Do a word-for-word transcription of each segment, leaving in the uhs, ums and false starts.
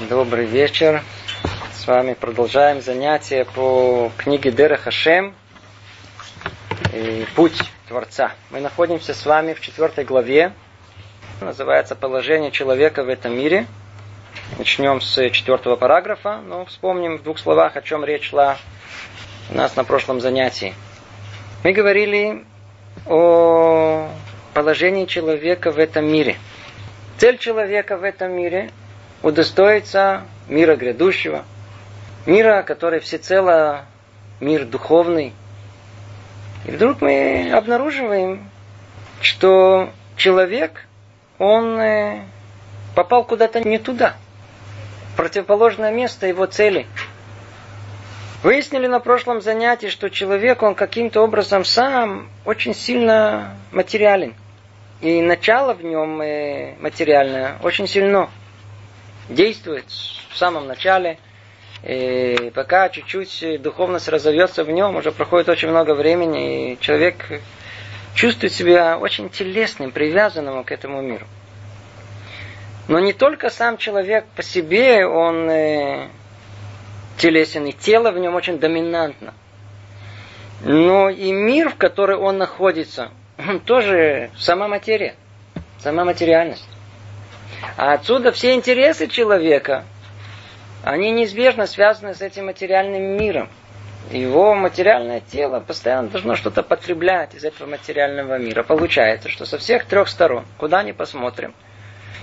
Добрый вечер. С вами продолжаем занятие по книге Дерех Ашем и Путь Творца. Мы находимся с вами в четвертой главе. Называется «Положение человека в этом мире». Начнем с четвертого параграфа, но вспомним в двух словах, о чем речь шла у нас на прошлом занятии. Мы говорили о положении человека в этом мире. Цель человека в этом мире – удостоится мира грядущего, мира, который всецело мир духовный. И вдруг мы обнаруживаем, что человек, он попал куда-то не туда, в противоположное место его цели. Выяснили на прошлом занятии, что человек, он каким-то образом сам очень сильно материален. И начало в нем материальное очень сильно действует в самом начале, и пока чуть-чуть духовность разовьется в нем, уже проходит очень много времени, и человек чувствует себя очень телесным, привязанным к этому миру. Но не только сам человек по себе, он э, телесен, и тело в нем очень доминантно. Но и мир, в который он находится, он тоже сама материя, сама материальность. А отсюда все интересы человека, они неизбежно связаны с этим материальным миром. Его материальное тело постоянно должно что-то потреблять из этого материального мира. Получается, что со всех трех сторон, куда ни посмотрим,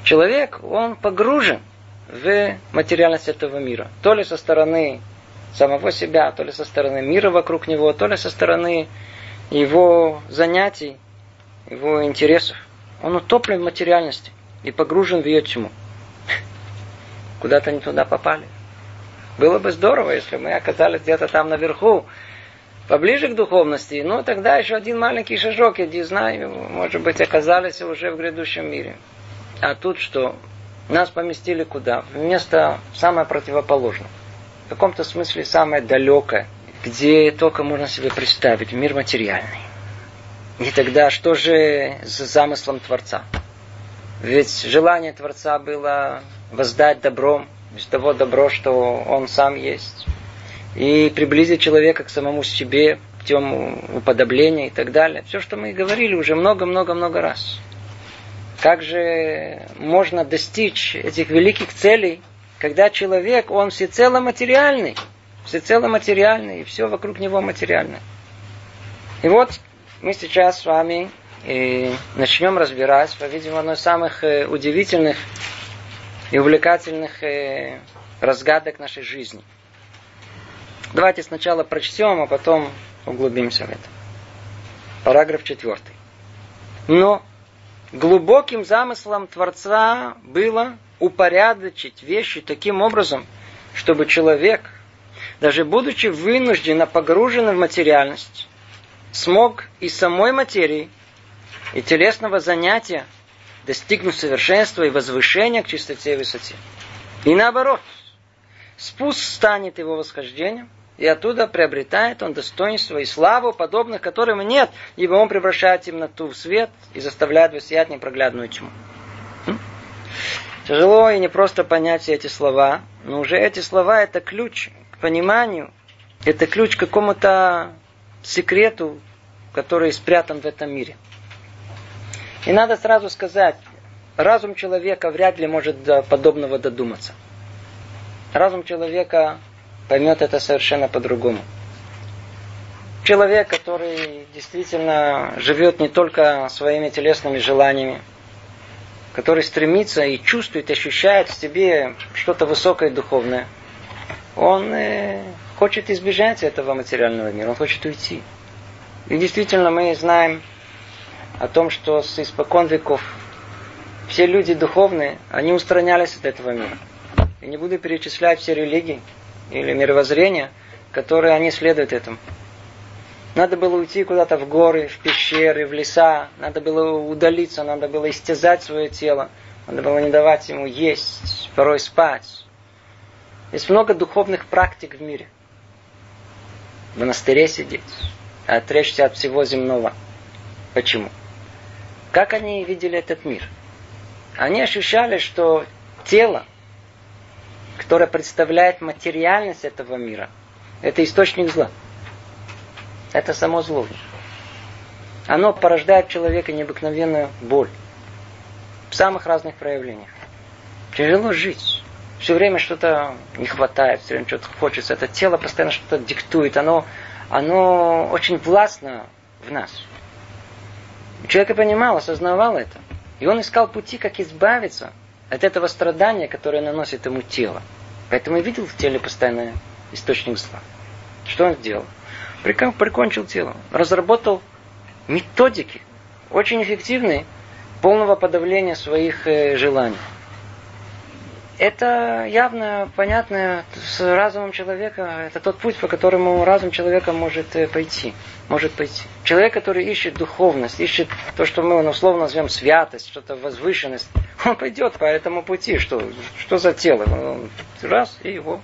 человек, он погружен в материальность этого мира. То ли со стороны самого себя, то ли со стороны мира вокруг него, то ли со стороны его занятий, его интересов. Он утоплен в материальности и погружен в ее тьму. Куда-то не туда попали. Было бы здорово, если мы оказались где-то там наверху, поближе к духовности, но тогда еще один маленький шажок, я не знаю, может быть, оказались уже в грядущем мире. А тут что? Нас поместили куда? В место самое противоположное. В каком-то смысле самое далекое, где только можно себе представить мир материальный. И тогда что же с замыслом Творца? Ведь желание Творца было воздать добром, из того добро, что он сам есть, и приблизить человека к самому себе, к тему уподобления и так далее. Все, что мы говорили уже много-много-много раз. Как же можно достичь этих великих целей, когда человек, он всецело материальный, всецело материальный, и все вокруг него материально. И вот мы сейчас с вами и начнем разбирать, по-видимому, одну из самых удивительных и увлекательных разгадок нашей жизни. Давайте сначала прочтем, а потом углубимся в это. Параграф четвертый. Но глубоким замыслом Творца было упорядочить вещи таким образом, чтобы человек, даже будучи вынужденно погружен в материальность, смог из самой материи и телесного занятия достигнув совершенства и возвышения к чистоте и высоте. И наоборот, спуск станет его восхождением, и оттуда приобретает он достоинство и славу, подобных которым нет, ибо он превращает темноту в свет и заставляет воссиять непроглядную тьму. Тяжело и непросто понять все эти слова, но уже эти слова – это ключ к пониманию, это ключ к какому-то секрету, который спрятан в этом мире. И надо сразу сказать, разум человека вряд ли может до подобного додуматься. Разум человека поймет это совершенно по-другому. Человек, который действительно живет не только своими телесными желаниями, который стремится и чувствует, ощущает в себе что-то высокое и духовное, он хочет избежать этого материального мира, он хочет уйти. И действительно мы знаем о том, что с испокон веков все люди духовные, они устранялись от этого мира. Я не буду перечислять все религии или мировоззрения, которые они следуют этому. Надо было уйти куда-то в горы, в пещеры, в леса, надо было удалиться, надо было истязать свое тело, надо было не давать ему есть, порой спать. Есть много духовных практик в мире. В монастыре сидеть, отречься от всего земного. Почему? Как они видели этот мир? Они ощущали, что тело которая представляет материальность этого мира, это источник зла. Это само зло. Оно порождает в человека необыкновенную боль. В самых разных проявлениях. Тяжело жить. Все время что-то не хватает, все время что-то хочется. Это тело постоянно что-то диктует. Оно, оно очень властно в нас. Человек и понимал, осознавал это. И он искал пути, как избавиться от этого страдания, которое наносит ему тело. Поэтому и видел в теле постоянный источник зла. Что он сделал? Прикончил тело. Разработал методики, очень эффективные, полного подавления своих желаний. Это явно, понятно, с разумом человека, это тот путь, по которому разум человека может пойти. Может пойти. Человек, который ищет духовность, ищет то, что мы условно назовем святость, что-то возвышенность, он пойдет по этому пути. Что, что за тело? Он раз и его.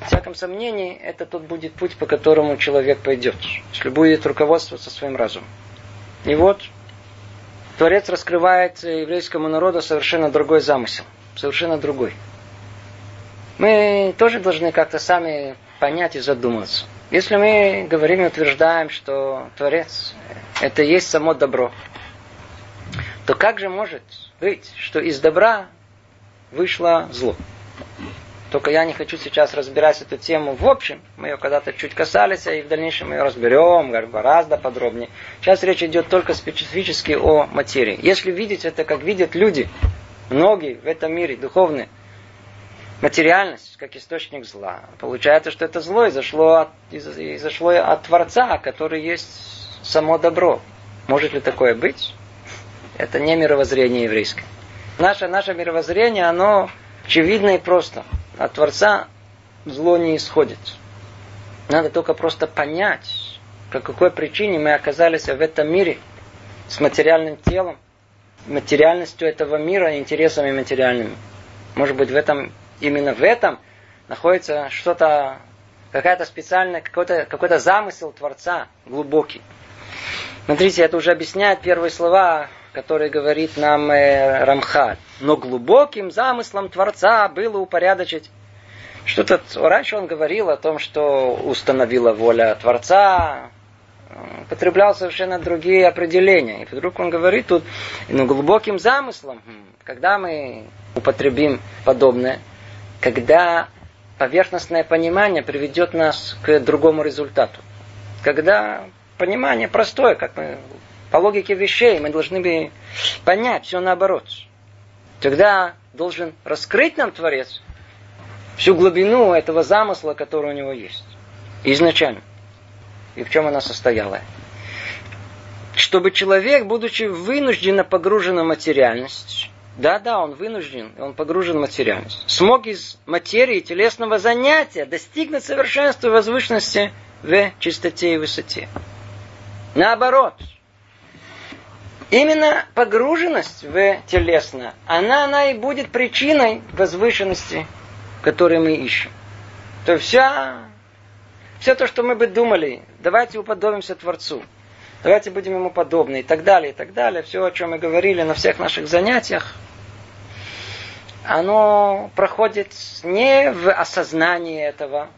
В всяком сомнении, это тот будет путь, по которому человек пойдет. Если будет руководствоваться своим разумом. И вот Творец раскрывает еврейскому народу совершенно другой замысел. Совершенно другой. Мы тоже должны как-то сами понять и задуматься. Если мы говорим и утверждаем, что Творец – это есть само добро, то как же может быть, что из добра вышло зло? Только я не хочу сейчас разбирать эту тему в общем. Мы ее когда-то чуть касались, и в дальнейшем мы ее разберем гораздо подробнее. Сейчас речь идет только специфически о материи. Если видеть это, как видят люди, многие в этом мире, духовные, материальность, как источник зла, получается, что это зло изошло от, изошло от Творца, который есть само добро. Может ли такое быть? Это не мировоззрение еврейское. Наше, наше мировоззрение, оно очевидно и просто. От Творца зло не исходит. Надо только просто понять, по какой причине мы оказались в этом мире с материальным телом, материальностью этого мира и интересами материальными. Может быть, в этом, именно в этом находится что-то, какая-то специальная, какой-то, какой-то замысел Творца глубокий. Смотрите, это уже объясняет первые слова, который говорит нам э, Рамхаль. Но глубоким замыслом Творца было упорядочить. Что тут раньше он говорил о том, что установила воля Творца, употреблял совершенно другие определения. И вдруг он говорит тут, ну, глубоким замыслом, когда мы употребим подобное, когда поверхностное понимание приведет нас к другому результату. Когда понимание простое, как мы по логике вещей мы должны бы понять все наоборот. Тогда должен раскрыть нам Творец всю глубину этого замысла, который у него есть. Изначально. И в чем она состояла. Чтобы человек, будучи вынужденно погружен в материальность, да-да, он вынужден, он погружен в материальность, смог из материи телесного занятия достигнуть совершенства и возвышенности в чистоте и высоте. Наоборот. Именно погруженность в телесное, она, она и будет причиной возвышенности, которую мы ищем. То есть вся, все то, что мы бы думали, давайте уподобимся Творцу, давайте будем Ему подобны и так далее, и так далее. Все, о чем мы говорили на всех наших занятиях, оно проходит не в осознании этого,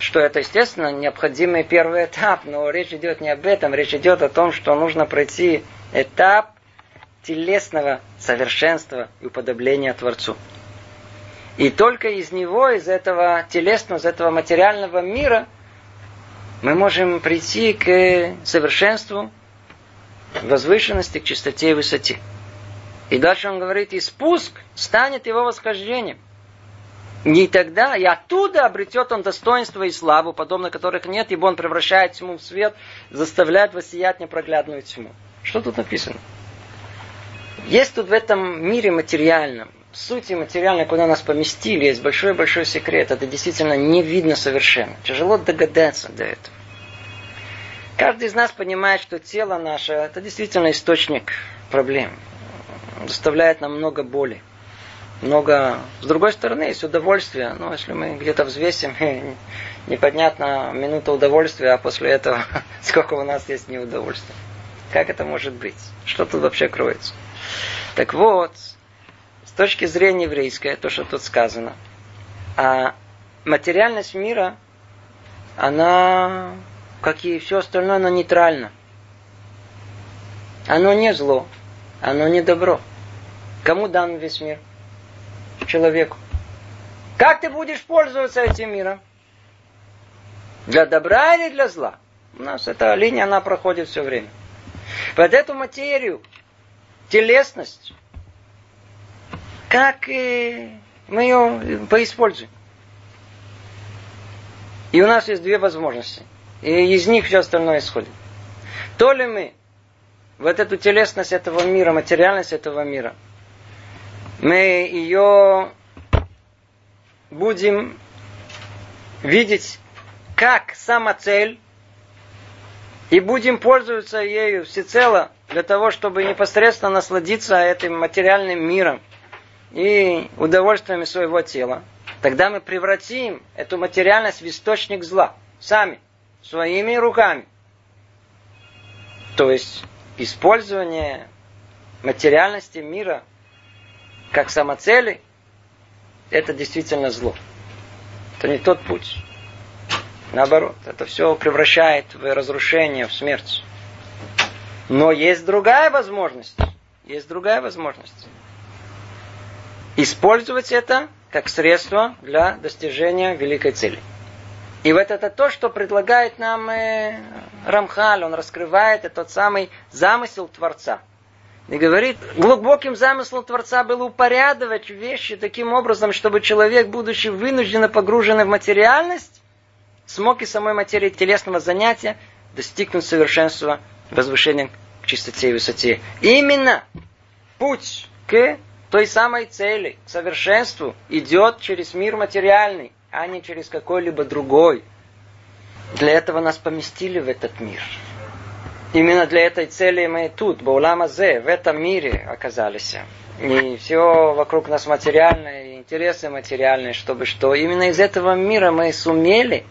что это, естественно, необходимый первый этап, но речь идет не об этом, речь идет о том, что нужно пройти этап телесного совершенства и уподобления Творцу. И только из него, из этого телесного, из этого материального мира мы можем прийти к совершенству, возвышенности, к чистоте и высоте. И дальше он говорит, и спуск станет его восхождением. И тогда, и оттуда обретет он достоинство и славу, подобно которых нет, ибо он превращает тьму в свет, заставляет воссиять непроглядную тьму. Что тут написано? Есть тут в этом мире материальном, в сути материальной, куда нас поместили, есть большой-большой секрет. Это действительно не видно совершенно. Тяжело догадаться до этого. Каждый из нас понимает, что тело наше, это действительно источник проблем. Доставляет нам много боли. Много... С другой стороны, есть удовольствие. Но если мы где-то взвесим, непонятно, минута удовольствия, а после этого сколько у нас есть неудовольствия. Как это может быть? Что тут вообще кроется? Так вот, с точки зрения еврейской, то, что тут сказано, а материальность мира, она, как и все остальное, она нейтральна. Оно не зло, оно не добро. Кому дан весь мир? Человеку. Как ты будешь пользоваться этим миром? Для добра или для зла? У нас эта линия, она проходит все время. Вот эту материю, телесность, как мы ее поиспользуем? И у нас есть две возможности. И из них все остальное исходит. То ли мы вот эту телесность этого мира, материальность этого мира, мы ее будем видеть как самоцель, и будем пользоваться ею всецело для того, чтобы непосредственно насладиться этим материальным миром и удовольствиями своего тела. Тогда мы превратим эту материальность в источник зла. Сами, своими руками. То есть использование материальности мира как самоцели, это действительно зло. Это не тот путь. Наоборот, это все превращает в разрушение, в смерть. Но есть другая возможность. Есть другая возможность. Использовать это как средство для достижения великой цели. И вот это то, что предлагает нам Рамхаль. Он раскрывает этот самый замысел Творца. И говорит, глубоким замыслом Творца было упорядочивать вещи таким образом, чтобы человек, будучи вынужденно погруженный в материальность, смог из самой материи телесного занятия достигнуть совершенства, возвышения к чистоте и высоте. И именно путь к той самой цели, к совершенству, идет через мир материальный, а не через какой-либо другой. Для этого нас поместили в этот мир. Именно для этой цели мы тут, Баулам Азе, в этом мире оказались. И все вокруг нас материальное, и интересы материальные, чтобы что. Именно из этого мира мы сумели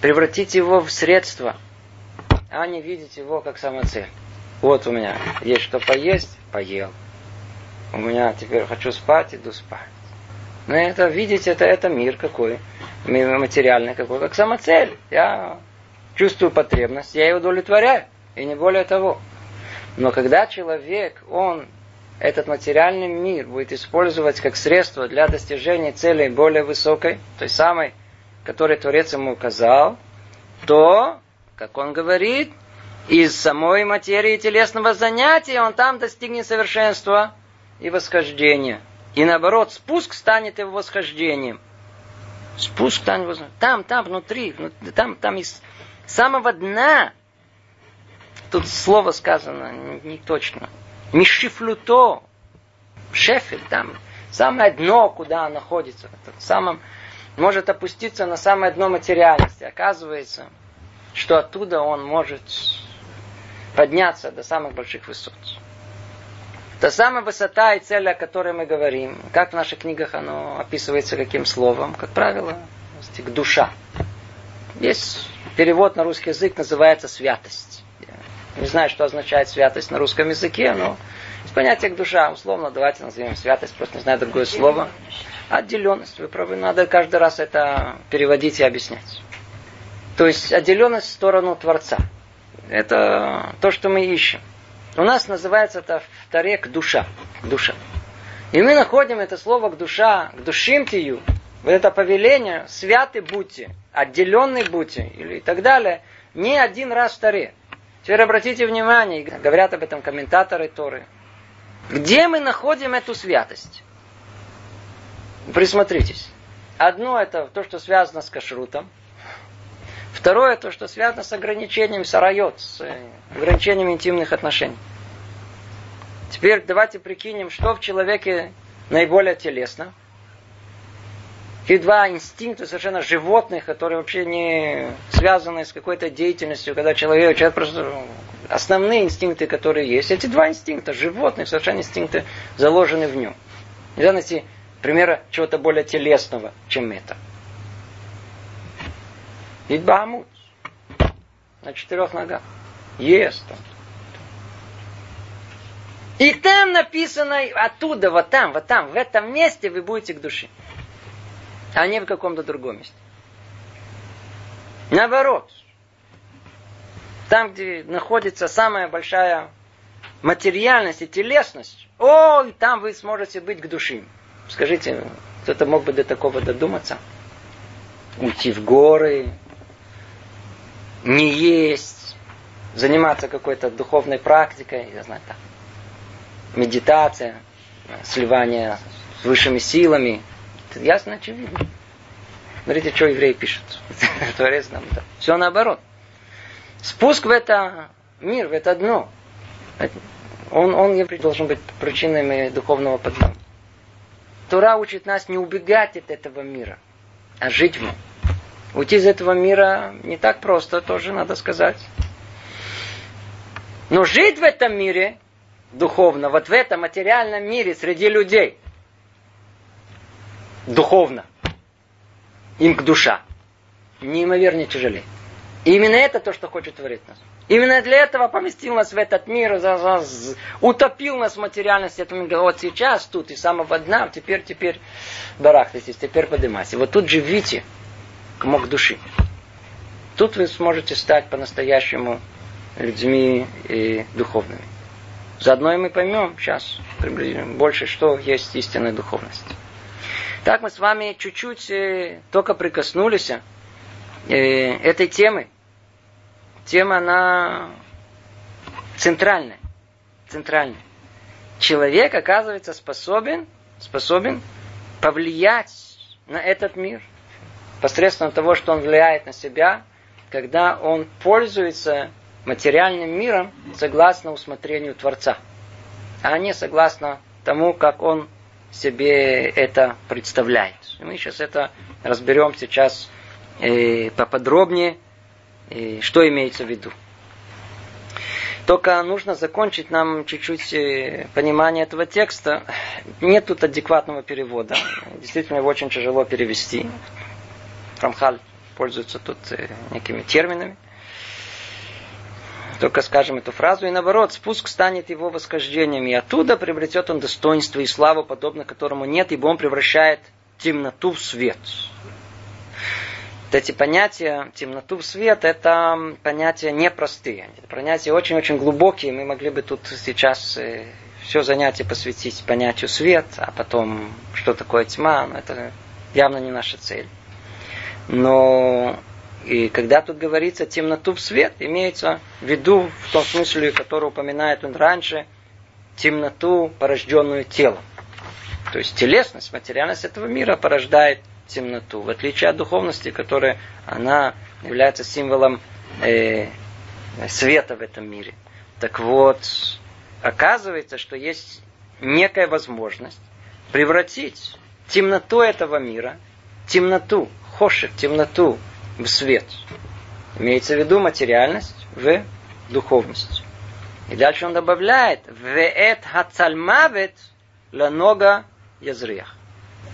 превратить его в средство, а не видеть его как самоцель. Вот у меня есть что поесть, поел. У меня теперь хочу спать, иду спать. Но это видеть, это, это мир какой, материальный какой, как самоцель. Я чувствую потребность, я ее удовлетворяю, и не более того. Но когда человек, он этот материальный мир будет использовать как средство для достижения цели более высокой, той самой, который Творец ему указал, то, как он говорит, из самой материи телесного занятия он там достигнет совершенства и восхождения. И наоборот, спуск станет его восхождением. Спуск станет восхождением. Там, там, внутри, там, там из самого дна. Тут слово сказано не точно. Мишифлюто, шефель, там, самое дно, куда он находится, в самом может опуститься на самое дно материальности. Оказывается, что оттуда он может подняться до самых больших высот. Та самая высота и цель, о которой мы говорим, как в наших книгах оно описывается каким словом, как правило, душа. Есть перевод на русский язык, называется святость. Я не знаю, что означает святость на русском языке, но есть понятие душа, условно, давайте назовем святость, просто не знаю другое слово. Отделенность, вы правы, надо каждый раз это переводить и объяснять. То есть отделенность в сторону Творца. Это то, что мы ищем. У нас называется это в Торе душа. Душа. И мы находим это слово к душа, к душимтию, вот это повеление, святы будьте, отделенные будьте, или и так далее, не один раз в Торе. Теперь обратите внимание, говорят об этом комментаторы Торы. Где мы находим эту святость? Присмотритесь. Одно это то, что связано с кашрутом. Второе то, что связано с ограничением сарайот, с ограничением интимных отношений. Теперь давайте прикинем, что в человеке наиболее телесно. И два инстинкта совершенно животных, которые вообще не связаны с какой-то деятельностью, когда человек, человек просто основные инстинкты, которые есть. Эти два инстинкта животных, совершенно инстинкты заложены в нем. Нельзя найти примера чего-то более телесного, чем это. Ведь Баамут на четырех ногах ест он. И там написано, оттуда, вот там, вот там, в этом месте вы будете к душе. А не в каком-то другом месте. Наоборот. Там, где находится самая большая материальность и телесность, о, и там вы сможете быть к душе. Скажите, кто-то мог бы до такого додуматься? Уйти в горы, не есть, заниматься какой-то духовной практикой, я знаю, так. Медитация, сливание с высшими силами. Это ясно, очевидно. Смотрите, что евреи пишут. Творец нам. Да. Все наоборот. Спуск в это мир, в это дно. Он, он должен быть причинами духовного подъема. Тора учит нас не убегать от этого мира, а жить в нем. Уйти из этого мира не так просто, тоже надо сказать. Но жить в этом мире духовно, вот в этом материальном мире, среди людей. Духовно. Им к душа. Неимоверно тяжелее. И именно это то, что хочет творить нас. Именно для этого поместил нас в этот мир, утопил нас в материальности. Вот сейчас тут, и самого дна, теперь, теперь барахтайтесь, теперь поднимайся. Вот тут живите, комок души. Тут вы сможете стать по-настоящему людьми и духовными. Заодно и мы поймем сейчас приблизительно больше, что есть истинная духовность. Так мы с вами чуть-чуть э, только прикоснулись э, этой темы. Тема, она центральная. центральная. Человек, оказывается, способен, способен повлиять на этот мир посредством того, что он влияет на себя, когда он пользуется материальным миром согласно усмотрению Творца, а не согласно тому, как он себе это представляет. И мы сейчас это разберем сейчас э, поподробнее, э, что имеется в виду. Только нужно закончить нам чуть-чуть э, понимание этого текста. Нет тут адекватного перевода. Действительно, его очень тяжело перевести. Рамхаль пользуется тут э, некими терминами. Только скажем эту фразу, и наоборот, спуск станет его восхождением, и оттуда приобретет он достоинство и славу, подобно которому нет, ибо он превращает темноту в свет. Вот эти понятия, темноту в свет, это понятия непростые, понятия очень-очень глубокие, мы могли бы тут сейчас все занятие посвятить понятию свет, а потом, что такое тьма, но это явно не наша цель. Но... И когда тут говорится темноту в свет, имеется в виду, в том смысле, который упоминает он раньше, темноту, порожденную телом. То есть телесность, материальность этого мира порождает темноту, в отличие от духовности, которая она является символом э, света в этом мире. Так вот, оказывается, что есть некая возможность превратить темноту этого мира, темноту, хошек, темноту, в свет. Имеется в виду материальность в духовность. И дальше он добавляет «Веэт хацальмавет ланога язриях».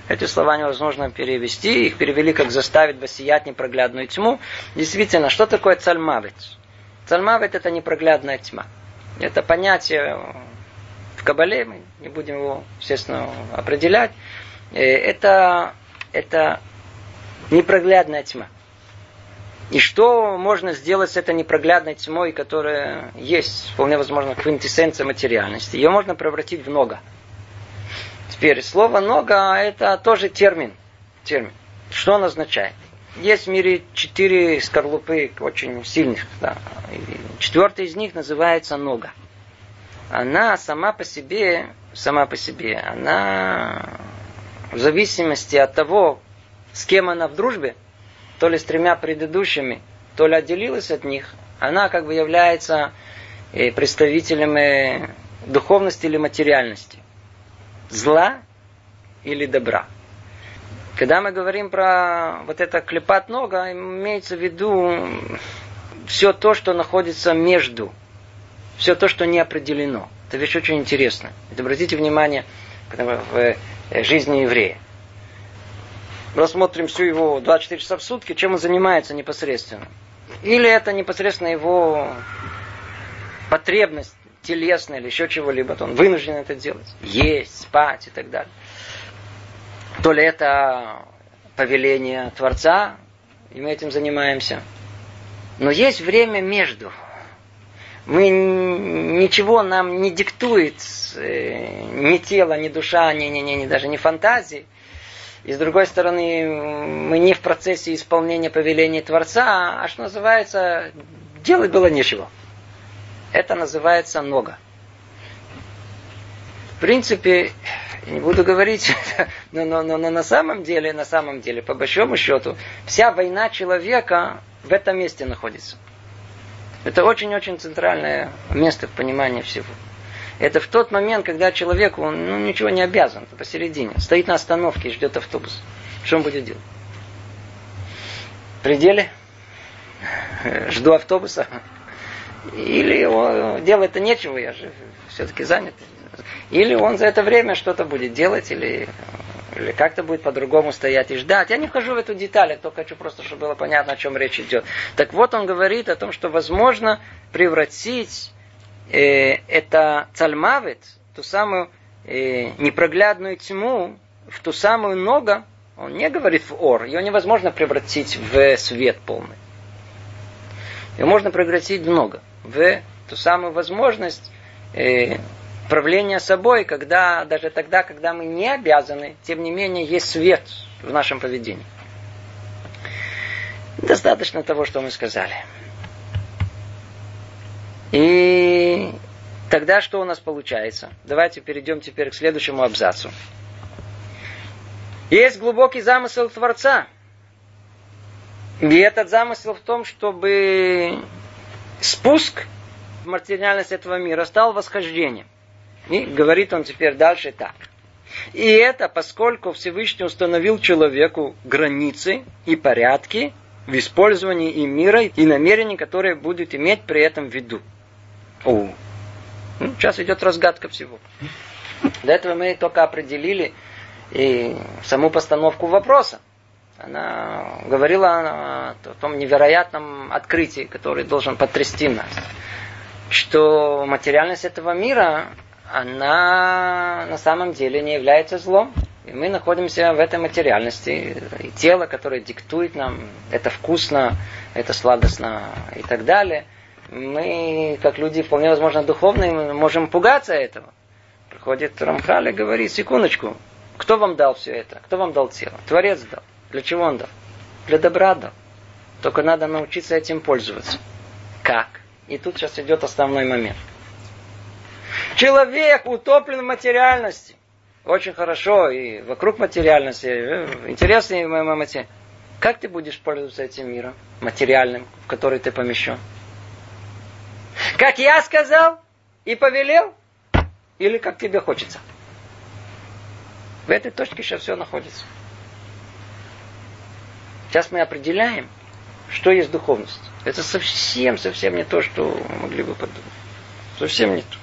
Эти слова невозможно перевести. Их перевели как «заставить воссиять непроглядную тьму». Действительно, что такое цальмавет? Цальмавет – это непроглядная тьма. Это понятие в Кабале, мы не будем его, естественно, определять. Это, это непроглядная тьма. И что можно сделать с этой непроглядной тьмой, которая есть, вполне возможно, квинтэссенция материальности? Ее можно превратить в нога. Теперь, слово «нога» – это тоже термин. термин. Что он означает? Есть в мире четыре скорлупы, очень сильных. Да. Четвертая из них называется нога. Она сама по себе, сама по себе, она в зависимости от того, с кем она в дружбе, то ли с тремя предыдущими, то ли отделилась от них, она как бы является представителем духовности или материальности, зла или добра. Когда мы говорим про вот это клепат нога, имеется в виду все то, что находится между, все то, что не определено. Это вещь очень интересная. Обратите внимание в жизни еврея. Рассмотрим всю его двадцать четыре часа в сутки, чем он занимается непосредственно. Или это непосредственно его потребность телесно или еще чего-либо, то он вынужден это делать. Есть, спать и так далее. То ли это повеление Творца, и мы этим занимаемся. Но есть время между. Мы, ничего нам не диктует ни тело, ни душа, ни, ни, ни, ни даже ни фантазии. И с другой стороны, мы не в процессе исполнения повелений Творца, а что называется, делать было нечего. Это называется много. В принципе, не буду говорить, но, но, но, но на самом деле, на самом деле, по большому счету, вся война человека в этом месте находится. Это очень-очень центральное место в понимании всего. Это в тот момент, когда человеку он, ну, ничего не обязан, посередине. Стоит на остановке и ждет автобус. Что он будет делать? В пределе? Жду автобуса? Или он, делать-то нечего, я же все-таки занят. Или он за это время что-то будет делать, или, или как-то будет по-другому стоять и ждать. Я не вхожу в эту деталь, я только хочу просто, чтобы было понятно, о чем речь идет. Так вот, он говорит о том, что возможно превратить э, это цальмавит, ту самую э, непроглядную тьму, в ту самую ногу, он не говорит в ор, ее невозможно превратить в свет полный. Ее можно превратить в ногу, в ту самую возможность э, правление собой, когда, даже тогда, когда мы не обязаны, тем не менее, есть свет в нашем поведении. Достаточно того, что мы сказали. И тогда что у нас получается? Давайте перейдем теперь к следующему абзацу. Есть глубокий замысел Творца. И этот замысел в том, чтобы спуск в материальность этого мира стал восхождением. И говорит он теперь дальше так. И это поскольку Всевышний установил человеку границы и порядки в использовании и мира, и намерений, которые будет иметь при этом в виду. О. Ну, сейчас идет разгадка всего. До этого мы только определили и саму постановку вопроса. Она говорила о том невероятном открытии, которое должен потрясти нас. Что материальность этого мира... она на самом деле не является злом. И мы находимся в этой материальности. И тело, которое диктует нам, это вкусно, это сладостно и так далее. Мы, как люди, вполне возможно, духовные, мы можем пугаться этого. Приходит Рамхаль и говорит, секундочку, кто вам дал все это? Кто вам дал тело? Творец дал. Для чего он дал? Для добра дал. Только надо научиться этим пользоваться. Как? И тут сейчас идет основной момент. Человек утоплен в материальности. Очень хорошо, и вокруг материальности, интересные мои материальности. Как ты будешь пользоваться этим миром материальным, в который ты помещен? Как я сказал и повелел? Или как тебе хочется? В этой точке сейчас все находится. Сейчас мы определяем, что есть духовность. Это совсем-совсем не то, что могли бы подумать. Совсем не то.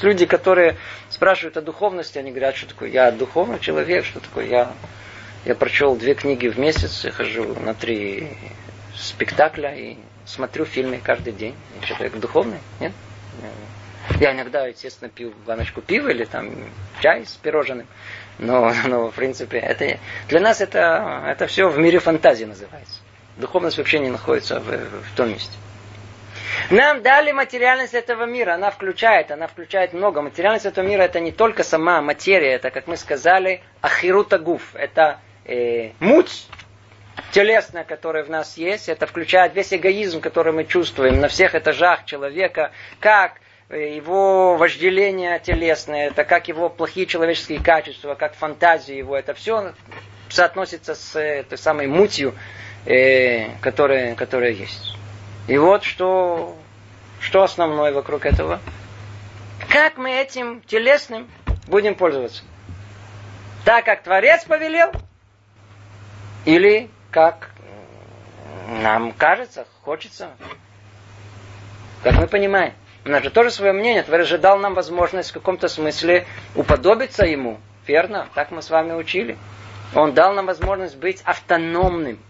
Люди, которые спрашивают о духовности, они говорят, что такое я духовный человек, что такое я... Я прочел две книги в месяц, я хожу на три спектакля и смотрю фильмы каждый день. Я человек духовный, нет? Я иногда, естественно, пью баночку пива или там чай с пирожным, но, но в принципе, это... для нас это, это все в мире фантазии называется. Духовность вообще не находится в, в том месте. Нам дали материальность этого мира, она включает, она включает много. Материальность этого мира это не только сама материя, это, как мы сказали, ахирута гуф, это э, муть телесная, которая в нас есть, это включает весь эгоизм, который мы чувствуем на всех этажах человека, как его вожделение телесное, это как его плохие человеческие качества, как фантазии его, это все соотносится с той самой мутью, э, которая, которая есть. И вот что, что основное вокруг этого. Как мы этим телесным будем пользоваться? Так, как Творец повелел? Или как нам кажется, хочется? Как мы понимаем. У нас же тоже свое мнение. Творец же дал нам возможность в каком-то смысле уподобиться Ему. Верно? Так мы с вами учили. Он дал нам возможность быть автономным.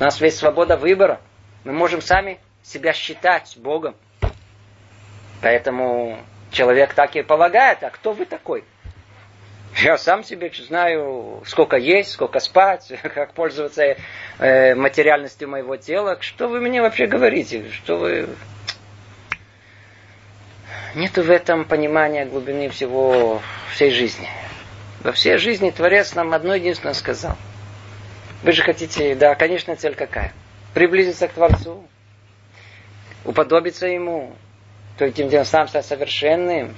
У нас есть свобода выбора. Мы можем сами себя считать Богом. Поэтому человек так и полагает, а кто вы такой? Я сам себе знаю, сколько есть, сколько спать, как пользоваться материальностью моего тела. Что вы мне вообще говорите? Что вы... Нету в этом понимания глубины всего, всей жизни. Во всей жизни Творец нам одно единственное сказал. Вы же хотите, да, конечно, цель какая? Приблизиться к Творцу, уподобиться Ему, то есть тем сам стать совершенным.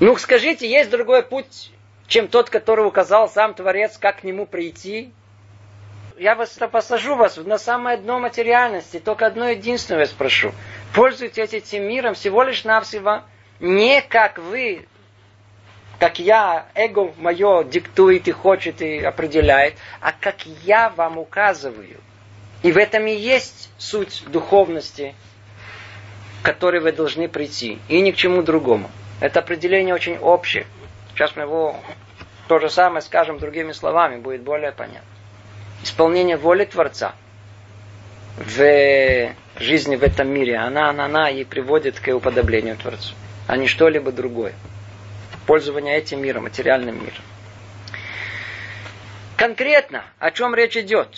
Ну, скажите, есть другой путь, чем тот, который указал сам Творец, как к нему прийти? Я вас посажу вас на самое дно материальности, только одно единственное я спрошу. Пользуйтесь этим миром всего лишь навсего, не как вы, как я, эго мое диктует и хочет и определяет, а как я вам указываю. И в этом и есть суть духовности, к которой вы должны прийти, и ни к чему другому. Это определение очень общее. Сейчас мы его то же самое скажем другими словами, будет более понятно. Исполнение воли Творца в жизни в этом мире, она, она, она и приводит к уподоблению Творцу, а не что-либо другое. Пользование этим миром, материальным миром. Конкретно, о чем речь идет?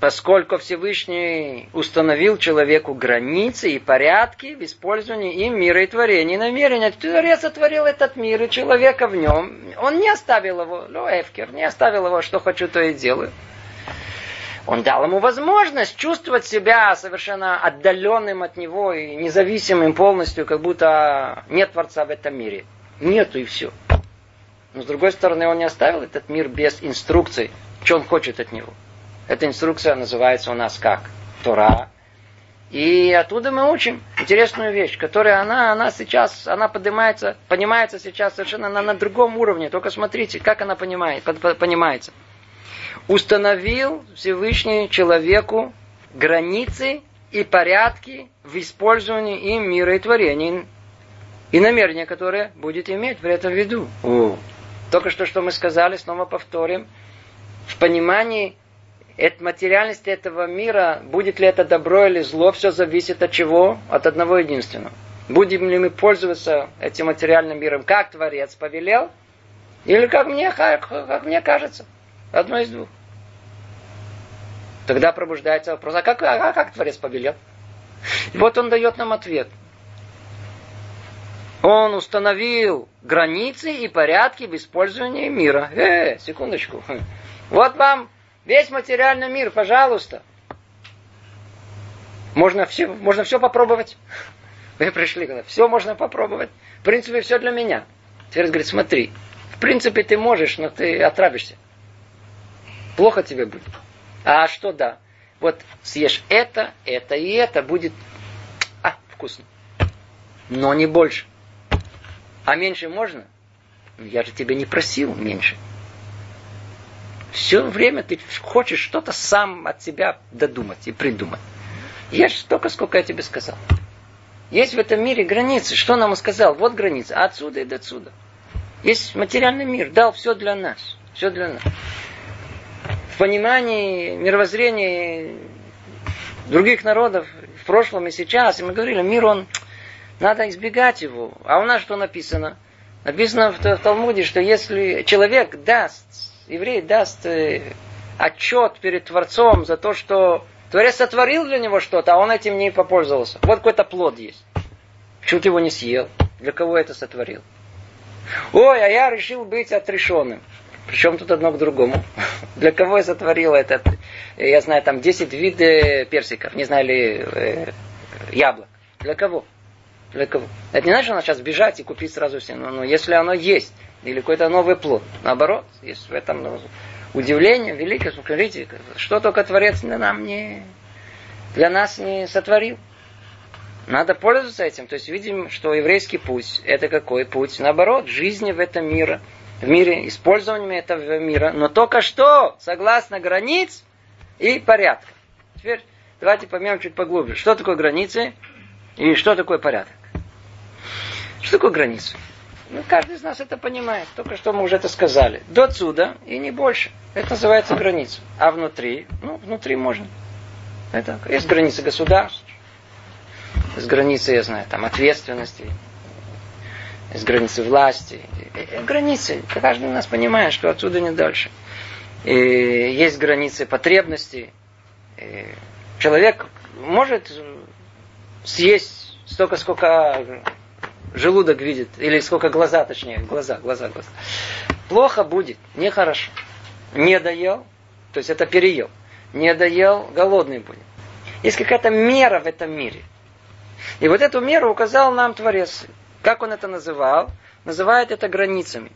Поскольку Всевышний установил человеку границы и порядки в использовании им мира и творения и намерения. Творец сотворил этот мир, и человека в нем. Он не оставил его, ну, Эфкер, не оставил его, что хочу, то и делаю. Он дал ему возможность чувствовать себя совершенно отдаленным от него и независимым полностью, как будто нет Творца в этом мире. Нету и все. Но с другой стороны, он не оставил этот мир без инструкций, что он хочет от него. Эта инструкция называется у нас как? Тора. И оттуда мы учим интересную вещь, которая она, она сейчас, она поднимается, понимается сейчас совершенно на, на другом уровне. Только смотрите, как она понимает, под, понимается. Установил Всевышний человеку границы и порядки в использовании им мира и творений, и намерения, которые будет иметь при этом в виду. О. Только что, что мы сказали, снова повторим, в понимании Эта материальность этого мира, будет ли это добро или зло, все зависит от чего? От одного единственного. Будем ли мы пользоваться этим материальным миром, как Творец повелел, или как мне, как, как мне кажется. Одно из двух. Тогда пробуждается вопрос, а как, а как Творец повелел? И вот он дает нам ответ. Он установил границы и порядки в использовании мира. Э, секундочку. Вот вам... Весь материальный мир, пожалуйста. Можно все, можно все попробовать. Вы пришли, говорят, все можно попробовать. В принципе, все для меня. Творец говорит, смотри, в принципе, ты можешь, но ты отравишься. Плохо тебе будет. А что да? Вот съешь это, это и это, будет а, вкусно. Но не больше. А меньше можно? Я же тебя не просил меньше. Все время ты хочешь что-то сам от себя додумать и придумать. Ешь столько, сколько я тебе сказал. Есть в этом мире границы. Что нам он сказал? Вот границы. Отсюда и до отсюда. Есть материальный мир. Дал все для нас. Все для нас. В понимании, мировоззрении других народов в прошлом и сейчас, и мы говорили, мир, он, надо избегать его. А у нас что написано? Написано в Талмуде, что если человек даст еврей даст отчет перед Творцом за то, что Творец сотворил для него что-то, а он этим не попользовался. Вот какой-то плод есть. Почему ты его не съел? Для кого это сотворил? Ой, а я решил быть отрешенным. Причем тут одно к другому. Для кого я сотворил этот, я знаю, там десять видов персиков, не знаю ли, э, яблок. Для кого? Для кого? Это не значит, что надо сейчас бежать и купить сразу все. Но, но если оно есть, или какой-то новый плод. Наоборот, есть в этом ну, удивление великое. Смотрите, что только Творец для, нам не, для нас не сотворил. Надо пользоваться этим. То есть видим, что еврейский путь, это какой путь? Наоборот, жизни в этом мире, в мире, использование этого мира, но только что, согласно границ и порядка. Теперь давайте поймем чуть поглубже. Что такое границы и что такое порядок? Что такое границы? Ну, каждый из нас это понимает. Только что мы уже это сказали. До отсюда и не больше. Это называется граница. А внутри? Ну, внутри можно. Это, есть границы государств. с границы, я знаю, там, ответственности, с границы власти, границы. Каждый из нас понимает, что отсюда не дальше. И есть границы потребностей. Человек может съесть столько, сколько желудок видит, или сколько глаза, точнее, глаза, глаза, глаза. Плохо будет, нехорошо. Не доел, то есть это переел. Не доел, голодный будет. Есть какая-то мера в этом мире. И вот эту меру указал нам Творец. Как он это называл? Называет это границами.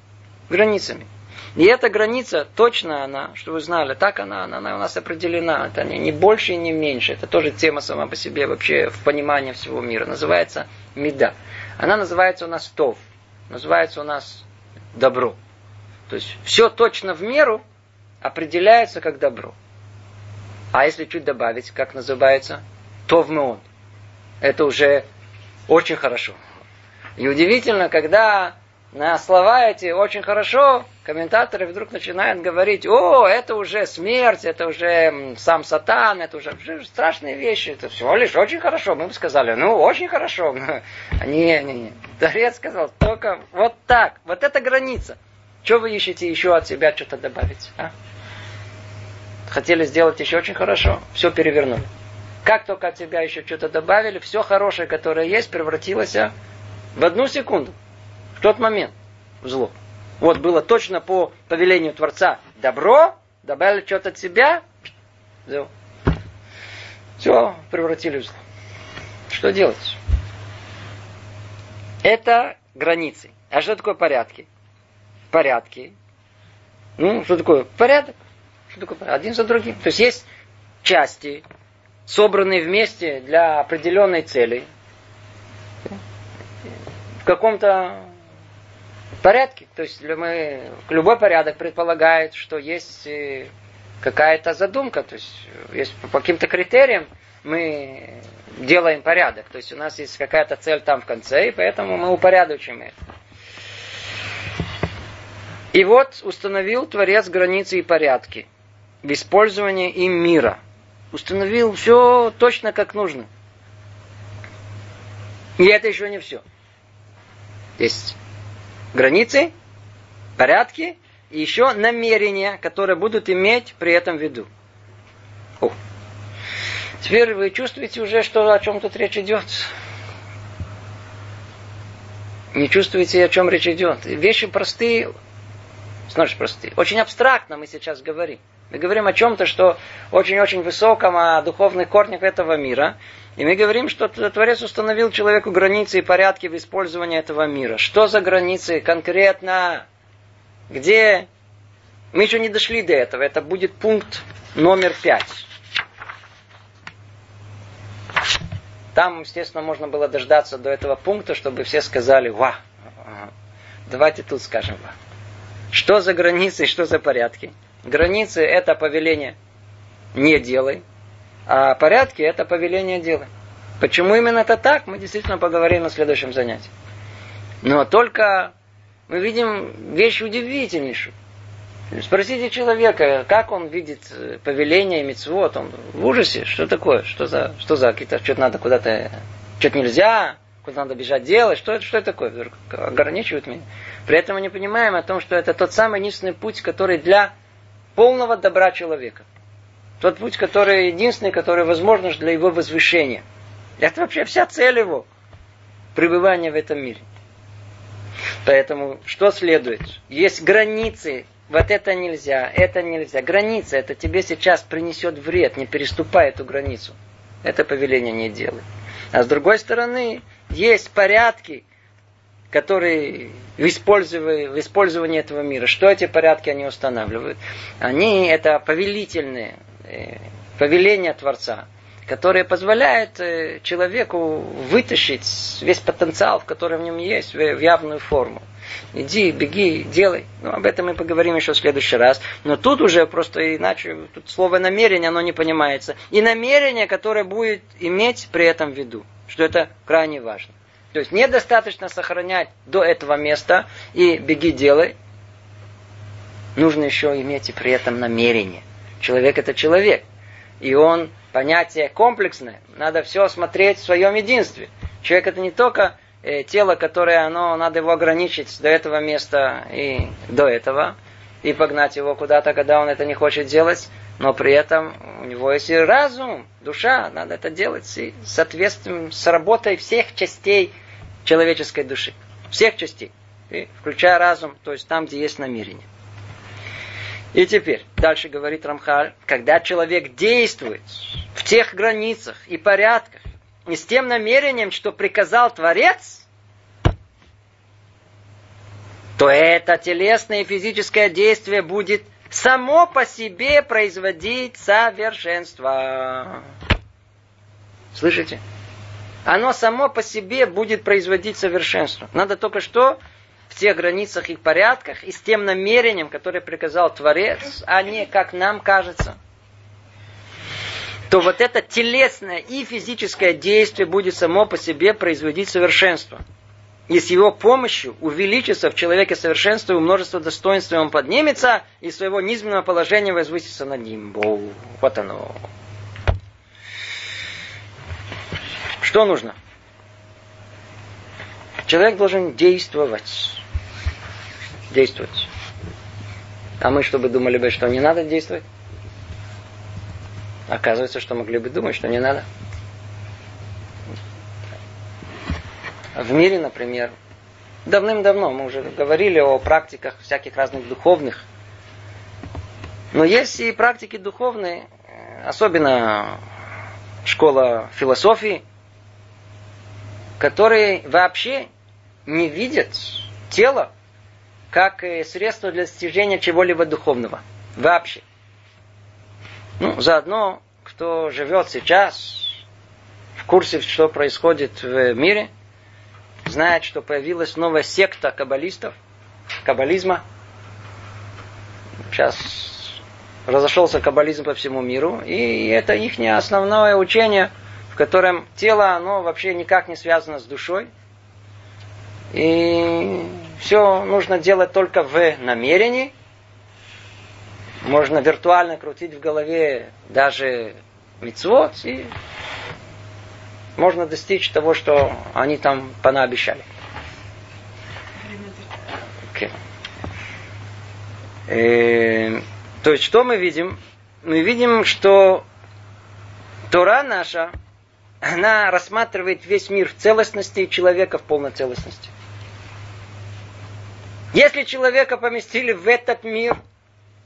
Границами. И эта граница, точно она, что вы знали, так она, она, она у нас определена. Это не, не больше и не меньше. Это тоже тема сама по себе вообще в понимании всего мира. Называется меда. Она называется у нас тов. Называется у нас добро. То есть все точно в меру определяется как добро. А если чуть добавить, как называется, тов меод. Это уже очень хорошо. И удивительно, когда на слова эти «очень хорошо» комментаторы вдруг начинают говорить: «О, это уже смерть, это уже сам сатан, это уже страшные вещи, это всего лишь очень хорошо». Мы бы сказали: «Ну, очень хорошо». Не, не, не. Творец сказал: «Только вот так, вот эта граница». Что вы ищете еще от себя что-то добавить? А? Хотели сделать еще очень хорошо, все перевернули. Как только от себя еще что-то добавили, все хорошее, которое есть, превратилось в одну секунду, в тот момент, в зло. Вот было точно по повелению Творца добро, добавили что-то от себя, зло. Все превратили в зло. Что делать? Это границы. А что такое порядки? Порядки. Ну, что такое порядок? Что такое порядок? Один за другим. То есть есть части, собранные вместе для определенной цели, в каком-то порядке. То есть мы, любой порядок предполагает, что есть какая-то задумка, то есть, есть по каким-то критериям мы делаем порядок. То есть у нас есть какая-то цель там в конце, и поэтому мы упорядочим это. И вот установил Творец границы и порядки в использовании им мира. Установил все точно как нужно. И это еще не все. Есть границы, порядки и еще намерения, которые будут иметь при этом в виду. О. Теперь вы чувствуете уже, что, о чем тут речь идет? Не чувствуете, о чем речь идет? Вещи простые, значит, простые. Очень абстрактно мы сейчас говорим. Мы говорим о чем-то, что очень-очень высоком, о духовных корнях этого мира. И мы говорим, что Творец установил человеку границы и порядки в использовании этого мира. Что за границы конкретно? Где? Мы еще не дошли до этого. Это будет пункт номер пять. Там, естественно, можно было дождаться до этого пункта, чтобы все сказали «Ва!». Давайте тут скажем «Ва». Что за границы и что за порядки? Границы – это повеление «не делай», а порядки – это повеление «делай». Почему именно это так, мы действительно поговорим на следующем занятии. Но только мы видим вещь удивительнейшую. Спросите человека, как он видит повеление и мицвот, он в ужасе, что такое, что за, что за какие-то, что-то надо куда-то, что-то нельзя, куда надо бежать делать, что, что это такое, вдруг ограничивают меня. При этом мы не понимаем о том, что это тот самый единственный путь, который для полного добра человека. Тот путь, который единственный, который возможен для его возвышения. Это вообще вся цель его пребывания в этом мире. Поэтому что следует? Есть границы. Вот это нельзя, это нельзя. Граница, это тебе сейчас принесет вред. Не переступай эту границу. Это повеление не делай. А с другой стороны, есть порядки, которые в использовании этого мира. Что эти порядки они устанавливают? Они это повелительные повеления Творца, которые позволяют человеку вытащить весь потенциал, который в нем есть, в явную форму. Иди, беги, делай. Ну, об этом мы поговорим еще в следующий раз. Но тут уже просто иначе, тут слово намерение, оно не понимается. И намерение, которое будет иметь при этом в виду, что это крайне важно. То есть недостаточно сохранять до этого места и беги, делай. Нужно еще иметь и при этом намерение. Человек – это человек. И он понятие комплексное, надо все смотреть в своем единстве. Человек это не только э, тело, которое оно, надо его ограничить до этого места и до этого, и погнать его куда-то, когда он это не хочет делать, но при этом у него есть и разум, душа, надо это делать и соответственно с работой всех частей человеческой души, всех частей, и включая разум, то есть там, где есть намерение. И теперь, дальше говорит Рамхаль, когда человек действует в тех границах и порядках, и с тем намерением, что приказал Творец, то это телесное и физическое действие будет само по себе производить совершенство. Слышите? Оно само по себе будет производить совершенство. Надо только что в тех границах и порядках, и с тем намерением, которое приказал Творец, а не как нам кажется, то вот это телесное и физическое действие будет само по себе производить совершенство. И с его помощью увеличится в человеке совершенство, и множество достоинств, и он поднимется, и своего низменного положения возвысится над ним. Бо, вот оно. Что нужно? Человек должен действовать. Действовать. А мы, чтобы думали бы, что не надо действовать? Оказывается, что могли бы думать, что не надо. В мире, например, давным-давно мы уже говорили о практиках всяких разных духовных. Но есть и практики духовные, особенно школа философии, которые вообще не видят тело как средство для достижения чего-либо духовного. Вообще. Ну, заодно, кто живет сейчас, в курсе, что происходит в мире, знает, что появилась новая секта каббалистов, каббализма. Сейчас разошелся каббализм по всему миру, и это их основное учение, в котором тело, оно вообще никак не связано с душой. И все нужно делать только в намерении. Можно виртуально крутить в голове даже мицвот, и можно достичь того, что они там понаобещали. Okay. И, то есть, что мы видим? Мы видим, что Тора наша, она рассматривает весь мир в целостности и человека в полной целостности. Если человека поместили в этот мир,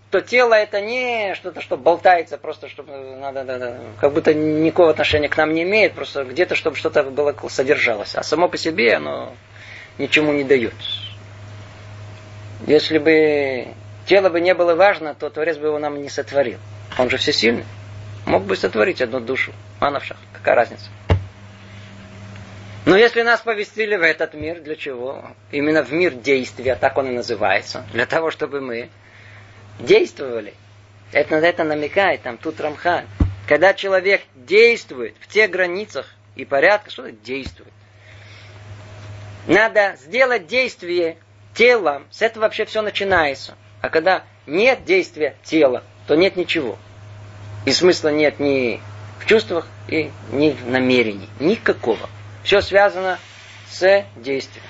что тело это не что-то, что болтается, просто чтобы надо, надо, как будто никакого отношения к нам не имеет, просто где-то, чтобы что-то было содержалось. А само по себе оно ничему не дает. Если бы тело бы не было важно, то Творец бы его нам не сотворил. Он же всесильный. Мог бы сотворить одну душу. А на всех, какая разница? Но если нас повестили в этот мир, для чего? Именно в мир действия, так он и называется. Для того, чтобы мы действовали. Это на это намекает, там тут Рамхаль. Когда человек действует в тех границах и порядках, что это действует? Надо сделать действие телом, с этого вообще все начинается. А когда нет действия тела, то нет ничего. И смысла нет ни в чувствах, и ни в намерении. Никакого. Все связано с действием.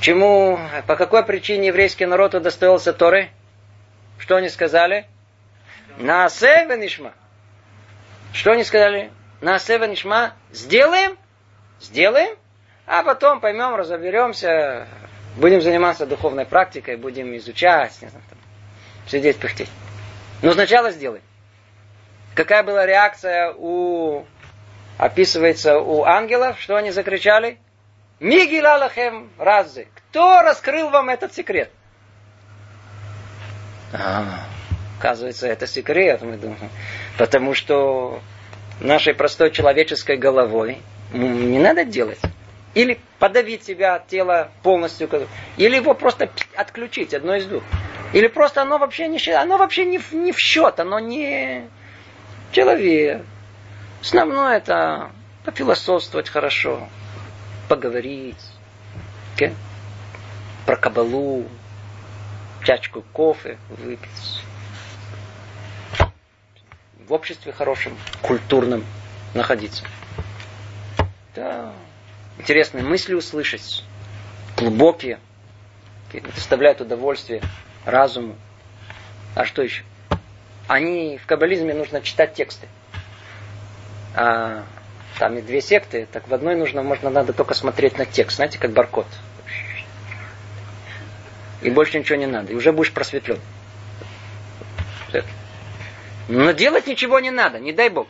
Чему, по какой причине еврейский народ удостоился Торы? Что они сказали? Наасе венишма. Что они сказали? Наасе венишма. Сделаем, сделаем, а потом поймем, разберемся, будем заниматься духовной практикой, будем изучать, не знаю, там, сидеть, пыхтеть. Но сначала сделаем. Какая была реакция у, описывается, у ангелов, что они закричали? Мигилалахем разы. Кто раскрыл вам этот секрет? А, оказывается, это секрет, мы думаем. Потому что нашей простой человеческой головой не надо делать. Или подавить себя от тела полностью, или его просто отключить, одно из двух. Или просто оно вообще не, оно вообще не, не в счет, оно не человек. Основное это пофилософствовать хорошо. Поговорить okay. Про кабалу, чашку кофе выпить. в обществе хорошем, культурном находиться. Да, интересные мысли услышать, глубокие, доставляют удовольствие разуму. А что еще? Они в каббализме нужно читать тексты. А там и две секты, так в одной нужно, можно, надо только смотреть на текст, знаете, как баркод. И больше ничего не надо, и уже будешь просветлен. Но делать ничего не надо, не дай Бог.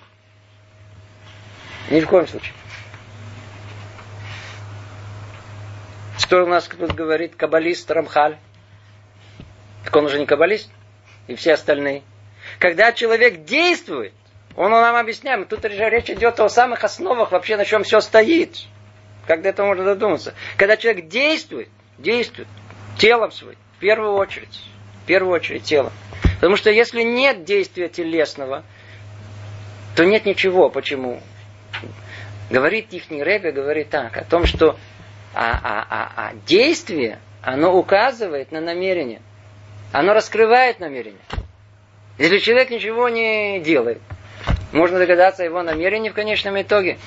Ни в коем случае. Что у нас тут говорит каббалист Рамхаль? Так он уже не каббалист, и все остальные. Когда человек действует, он нам объясняет, тут речь идет о самых основах вообще, на чем все стоит. Как до этого можно додуматься? Когда человек действует, действует телом своим, в первую очередь, в первую очередь телом. Потому что если нет действия телесного, то нет ничего. Почему? Говорит ихний ребе, говорит так, о том, что а, а, а, а действие, оно указывает на намерение. Оно раскрывает намерение. Если человек ничего не делает, можно догадаться о его намерении в конечном итоге.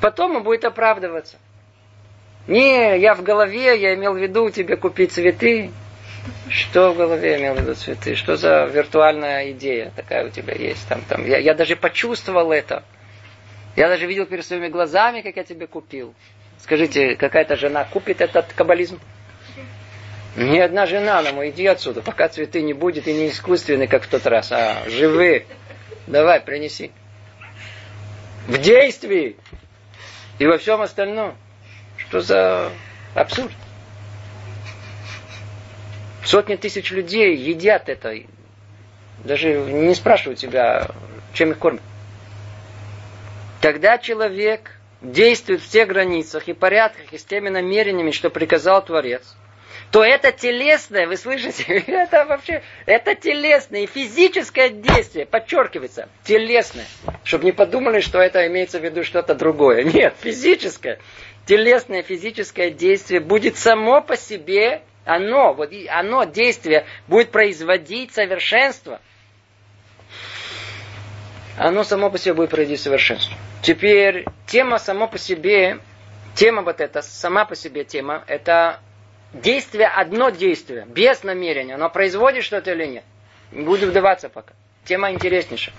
Потом он будет оправдываться. Не, я в голове, я имел в виду тебе купить цветы. Что в голове я имел в виду цветы? Что за виртуальная идея такая у тебя есть? Там, там. Я, я даже почувствовал это. Я даже видел перед своими глазами, как я тебе купил. Скажите, какая-то жена купит этот каббализм? Ни одна жена, ну иди отсюда, пока цветы не будет и не искусственные, как в тот раз, а живые. Давай, принеси. В действии и во всем остальном. Что за абсурд? Сотни тысяч людей едят это. Даже не спрашивают тебя, чем их кормят. Тогда человек действует в тех границах и порядках, и с теми намерениями, что приказал Творец, то это телесное, вы слышите, это вообще, это телесное и физическое действие, подчеркивается, телесное, чтобы не подумали, что это имеется в виду что-то другое. Нет, физическое, телесное, физическое действие будет само по себе, оно, вот оно, действие, будет производить совершенство. Оно само по себе будет производить совершенство. Теперь, тема само по себе, тема вот эта, сама по себе тема, это действие, одно действие, без намерения. Оно производит что-то или нет? Не буду вдаваться пока. Тема интереснейшая.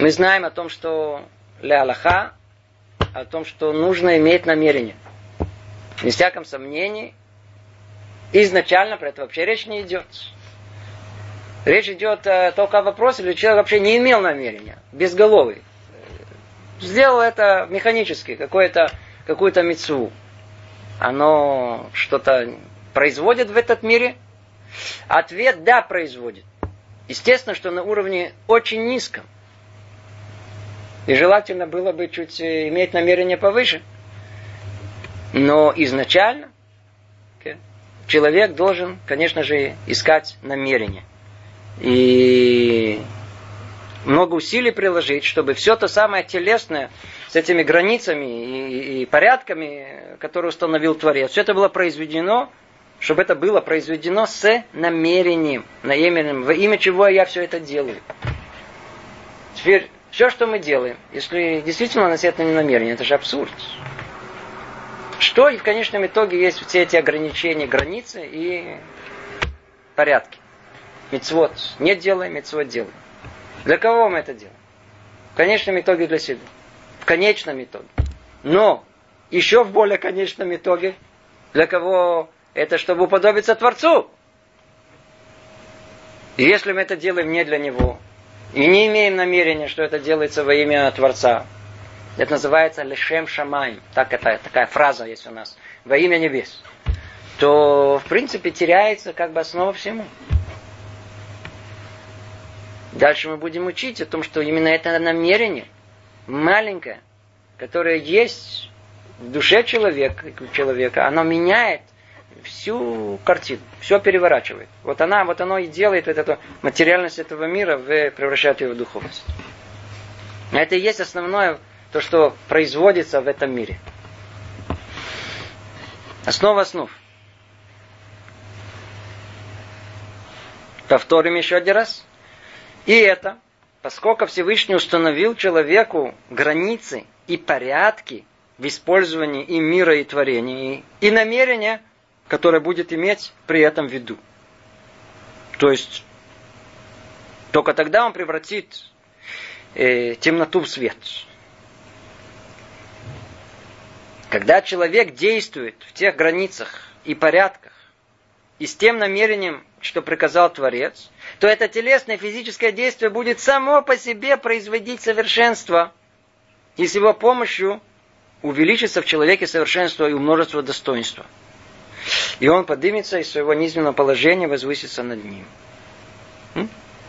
Мы знаем о том, что ля Аллаха, о том, что нужно иметь намерение. Без всяком сомнении, изначально про это вообще речь не идет. Речь идет только о вопросе, или человек вообще не имел намерения, безголовый. Сделал это механически, какое-то, какую-то мицву. Оно что-то производит в этот мире? Ответ – да, производит. Естественно, что на уровне очень низком. И желательно было бы чуть иметь намерение повыше. Но изначально okay, человек должен, конечно же, искать намерение. И много усилий приложить, чтобы все то самое телесное с этими границами и, и порядками, которые установил Творец, все это было произведено, чтобы это было произведено с намерением, намерением, во имя чего я все это делаю. Теперь, все, что мы делаем, если действительно у нас это не намерение, это же абсурд. Что и в конечном итоге есть все эти ограничения, границы и порядки. Мицвот не делай, мицвот делай. Для кого мы это делаем? В конечном итоге для себя. В конечном итоге. Но еще в более конечном итоге для кого это, чтобы уподобиться Творцу. И если мы это делаем не для Него, и не имеем намерения, что это делается во имя Творца, это называется лешем шамаим. Так это, такая фраза есть у нас. Во имя небес. То, в принципе, теряется как бы основа всему. Дальше мы будем учить о том, что именно это намерение маленькое, которое есть в душе человека, человека, оно меняет всю картину, все переворачивает. Вот, она, вот оно и делает вот эту материальность этого мира, превращает ее в духовность. Это и есть основное, то, что производится в этом мире. Основа основ. Повторим еще один раз. И это, поскольку Всевышний установил человеку границы и порядки в использовании и мира, и творения, и намерения, которое будет иметь при этом в виду. То есть, только тогда он превратит э, темноту в свет. Когда человек действует в тех границах и порядках, и с тем намерением, что приказал Творец, то это телесное физическое действие будет само по себе производить совершенство, и с его помощью увеличится в человеке совершенство и множество достоинства. И он поднимется из своего низменного положения, возвысится над ним.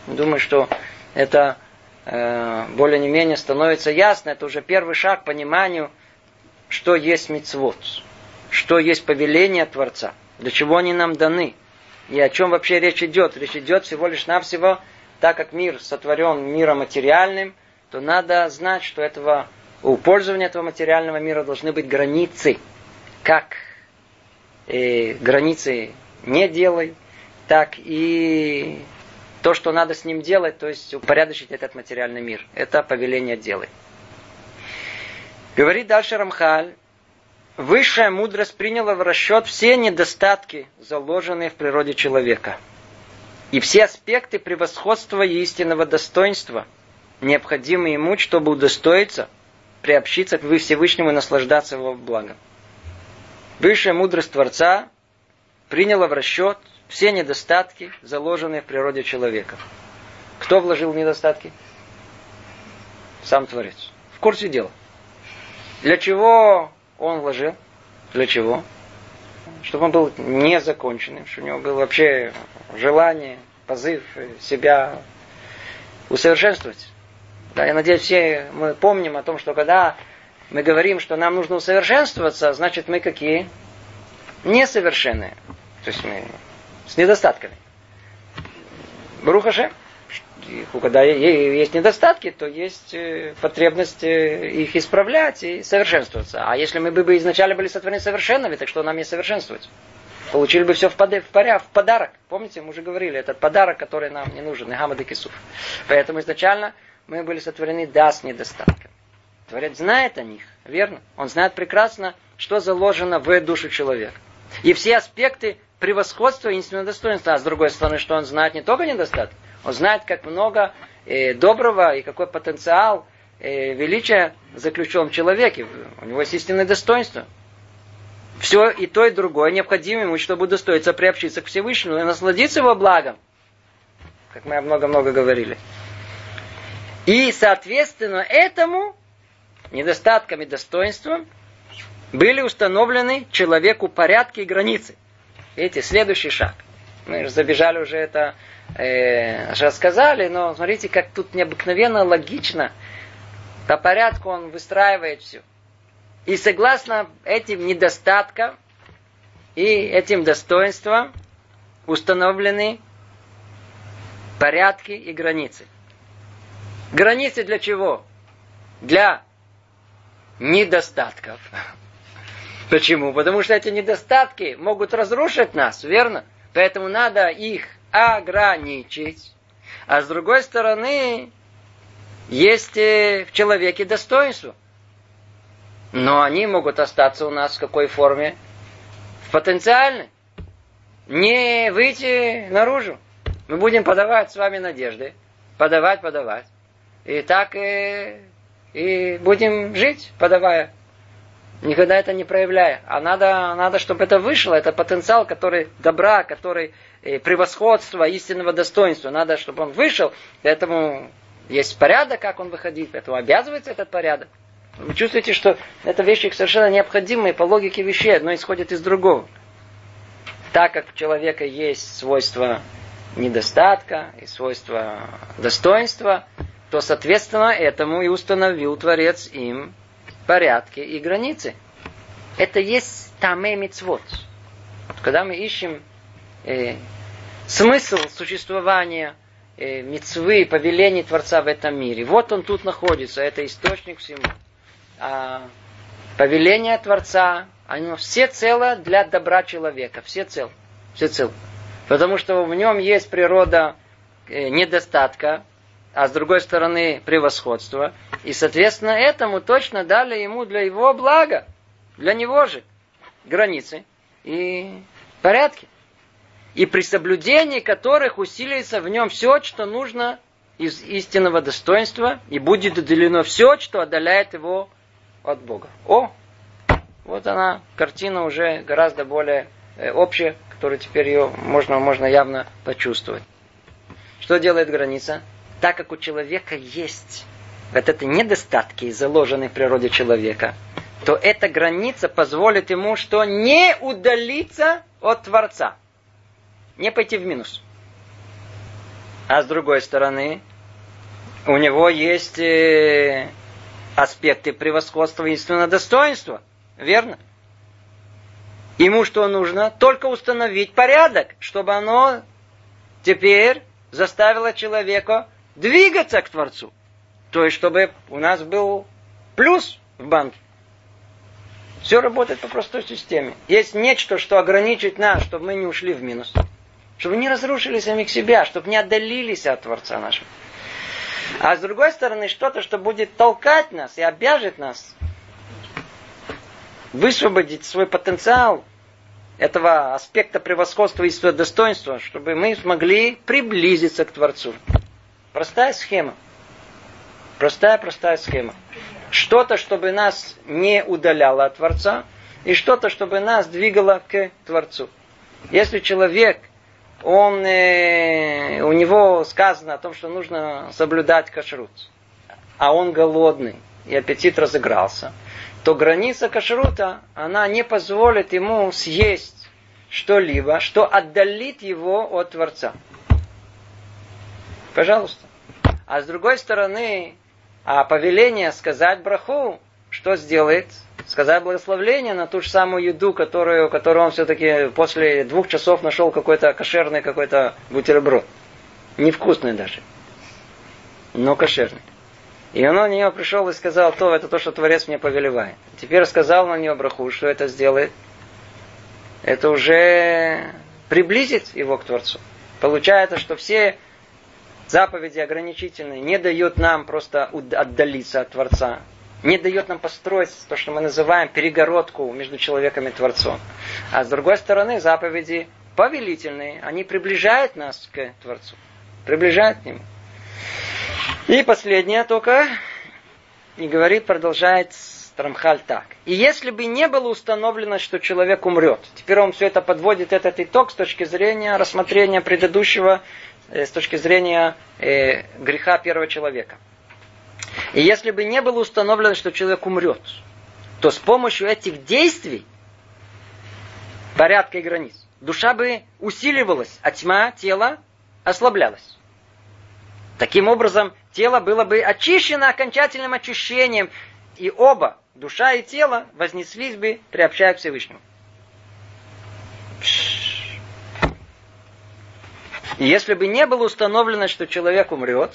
Думаю, что это э, более не менее становится ясно. Это уже первый шаг к пониманию, что есть мицвот, что есть повеление Творца, для чего они нам даны, и о чем вообще речь идет. Речь идет всего лишь навсего, так как мир сотворен миром материальным, то надо знать, что этого, у пользования этого материального мира должны быть границы. Как и границы не делай, так и то, что надо с ним делать, то есть упорядочить этот материальный мир. Это повеление делай. Говорит дальше Рамхаль. Высшая мудрость приняла в расчет все недостатки, заложенные в природе человека, и все аспекты превосходства и истинного достоинства, необходимые ему, чтобы удостоиться, приобщиться к Всевышнему и наслаждаться его благом. Высшая мудрость Творца приняла в расчет все недостатки, заложенные в природе человека. Кто вложил в недостатки? Сам Творец. В курсе дела. Для чего он вложил? Для чего? Чтобы он был незаконченным, чтобы у него было вообще желание, позыв себя усовершенствовать. Да, я надеюсь, все мы помним о том, что когда мы говорим, что нам нужно усовершенствоваться, значит мы какие? Несовершенные. То есть мы с недостатками. Барух Ашем. Когда есть недостатки, то есть потребность их исправлять и совершенствоваться. А если мы бы изначально были сотворены совершенными, так что нам не совершенствовать? Получили бы все в подарок. Помните, мы уже говорили, этот подарок, который нам не нужен, Нехамад и Кисуф. Поэтому изначально мы были сотворены да с недостатками. Творец знает о них, верно? Он знает прекрасно, что заложено в душу человека. И все аспекты превосходства и единственного достоинства. А с другой стороны, что он знает не только недостатки, он знает, как много э, доброго и какой потенциал э, величия заключен в человеке. У него есть истинное достоинство. Все и то, и другое необходимо ему, чтобы удостоиться приобщиться к Всевышнему и насладиться его благом. Как мы много-много говорили. И, соответственно, этому недостаткам и достоинствам были установлены человеку порядки и границы. Видите, следующий шаг. Мы же забежали уже это, э, рассказали, но смотрите, как тут необыкновенно логично. По порядку он выстраивает все. И согласно этим недостаткам и этим достоинствам установлены порядки и границы. Границы для чего? Для недостатков. Почему? Потому что эти недостатки могут разрушить нас, верно? Поэтому надо их ограничить. А с другой стороны, есть в человеке достоинства. Но они могут остаться у нас в какой форме? В потенциальной. Не выйти наружу. Мы будем подавать с вами надежды. Подавать, подавать. И так и, и будем жить, подавая. Никогда это не проявляя. А надо, надо, чтобы это вышло. Это потенциал, который добра, который превосходство, истинного достоинства. Надо, чтобы он вышел. Поэтому есть порядок, как он выходит. Поэтому обязывается этот порядок. Вы чувствуете, что это вещи совершенно необходимые по логике вещей. Одно исходит из другого. Так как у человека есть свойство недостатка и свойство достоинства, то, соответственно, этому и установил Творец им порядки и границы. Это есть тамэ мицвот. Когда мы ищем э, смысл существования э, мицвы, повелений Творца в этом мире, вот он тут находится, это источник всему. А повеление Творца, оно всецело для добра человека, всецело, всецело. Потому что в нем есть природа э, недостатка, а с другой стороны превосходство. И, соответственно, этому точно дали ему для его блага, для него же, границы и порядки. И при соблюдении которых усилится в нем все, что нужно из истинного достоинства, и будет удалено все, что отдаляет его от Бога. О, вот она, картина уже гораздо более общая, которую теперь ее можно, можно явно почувствовать. Что делает граница? Так как у человека есть вот эти недостатки, заложенные в природе человека, то эта граница позволит ему, что не удалиться от Творца, не пойти в минус. А с другой стороны, у него есть аспекты превосходства и единственного достоинства, верно? Ему что нужно? Только установить порядок, чтобы оно теперь заставило человека двигаться к Творцу. То есть, чтобы у нас был плюс в банке. Все работает по простой системе. Есть нечто, что ограничит нас, чтобы мы не ушли в минус. Чтобы не разрушили самих себя, чтобы не отдалились от Творца нашего. А с другой стороны, что-то, что будет толкать нас и обяжет нас высвободить свой потенциал этого аспекта превосходства и своего достоинства, чтобы мы смогли приблизиться к Творцу. Простая схема. Простая-простая схема. Что-то, чтобы нас не удаляло от Творца, и что-то, чтобы нас двигало к Творцу. Если человек, он, э, у него сказано о том, что нужно соблюдать кашрут, а он голодный, и аппетит разыгрался, то граница кашрута, она не позволит ему съесть что-либо, что отдалит его от Творца. Пожалуйста. А с другой стороны, а повеление сказать браху, что сделает? Сказать благословление на ту же самую еду, которую, которую он все-таки после двух часов нашел какой-то кошерный какой-то бутерброд. Невкусный даже, но кошерный. И он на нее пришел и сказал, то это то, что Творец мне повелевает. Теперь сказал на нее браху, что это сделает. Это уже приблизит его к Творцу. Получается, что все заповеди ограничительные не дают нам просто отдалиться от Творца. Не дает нам построить то, что мы называем перегородку между человеком и Творцом. А с другой стороны, заповеди повелительные, они приближают нас к Творцу. Приближают к Нему. И последнее только. И говорит, продолжает Рамхаль так. И если бы не было установлено, что человек умрет. Теперь он все это подводит, этот итог с точки зрения рассмотрения предыдущего, с точки зрения э, греха первого человека. И если бы не было установлено, что человек умрет, то с помощью этих действий, порядка и границ, душа бы усиливалась, а тьма тела ослаблялась. Таким образом, тело было бы очищено окончательным очищением, и оба, душа и тело, вознеслись бы, приобщая к Всевышнему. И если бы не было установлено, что человек умрет,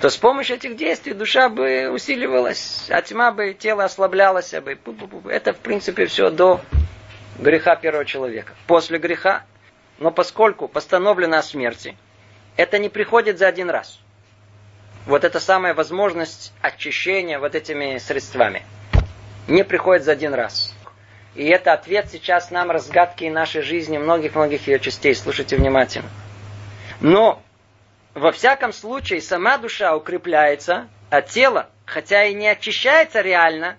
то с помощью этих действий душа бы усиливалась, а тьма бы, тело ослаблялось бы. Это, в принципе, все до греха первого человека. После греха, но поскольку постановлено о смерти, это не приходит за один раз. Вот эта самая возможность очищения вот этими средствами не приходит за один раз. И это ответ сейчас нам разгадки нашей жизни, многих-многих ее частей. Слушайте внимательно. Но, во всяком случае, сама душа укрепляется, а тело, хотя и не очищается реально,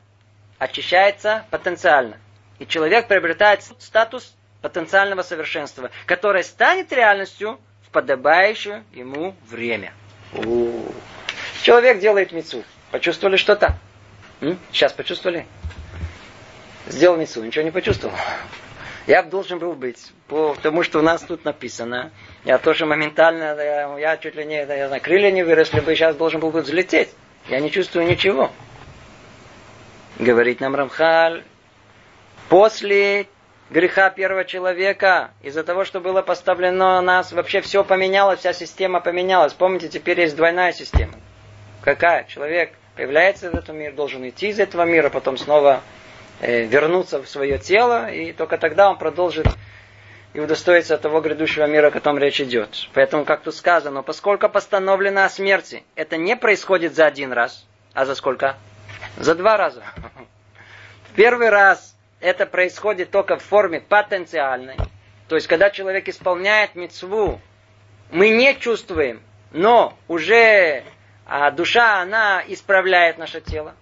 очищается потенциально. И человек приобретает статус потенциального совершенства, которое станет реальностью в подобающее ему время. У-у-у. Человек делает мицву. Почувствовали что-то? М? Сейчас почувствовали? Сделал мицву, ничего не почувствовал. Я должен был быть, потому что у нас тут написано. Я тоже моментально, я, я чуть ли не, я знаю, крылья не выросли бы, сейчас должен был бы взлететь. Я не чувствую ничего. Говорит нам Рамхаль, после греха первого человека, из-за того, что было поставлено нас, вообще все поменялось, вся система поменялась. Помните, теперь есть двойная система. Какая? Человек появляется в этом мире, должен идти из этого мира, потом снова вернуться в свое тело, и только тогда он продолжит и удостоится того грядущего мира, о котором речь идет. Поэтому, как тут сказано, поскольку постановлено о смерти, это не происходит за один раз, а за сколько? За два раза. В первый раз это происходит только в форме потенциальной. То есть, когда человек исполняет мицву, мы не чувствуем, но уже а душа, она исправляет наше тело.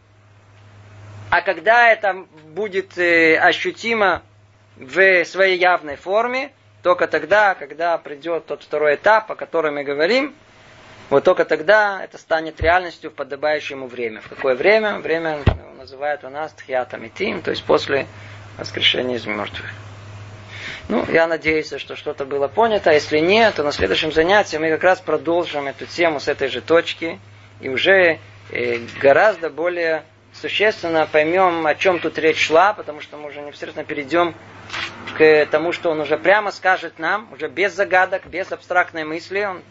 А когда это будет ощутимо в своей явной форме, только тогда, когда придет тот второй этап, о котором мы говорим, вот только тогда это станет реальностью в подобающее ему время. В какое время? Время называют у нас тхиатом и тим, то есть после воскрешения из мертвых. Ну, я надеюсь, что что-то было понято. Если нет, то на следующем занятии мы как раз продолжим эту тему с этой же точки и уже гораздо более существенно поймем, о чем тут речь шла, потому что мы уже непосредственно перейдем к тому, что он уже прямо скажет нам, уже без загадок, без абстрактной мысли, он,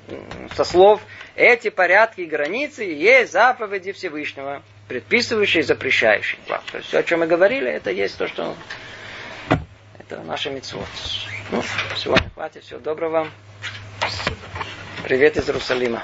со слов, эти порядки и границы есть заповеди Всевышнего, предписывающие и запрещающие. То есть все, о чем мы говорили, это есть то, что это наша мицвот. Ну, сегодня хватит, всего доброго. Привет из Иерусалима.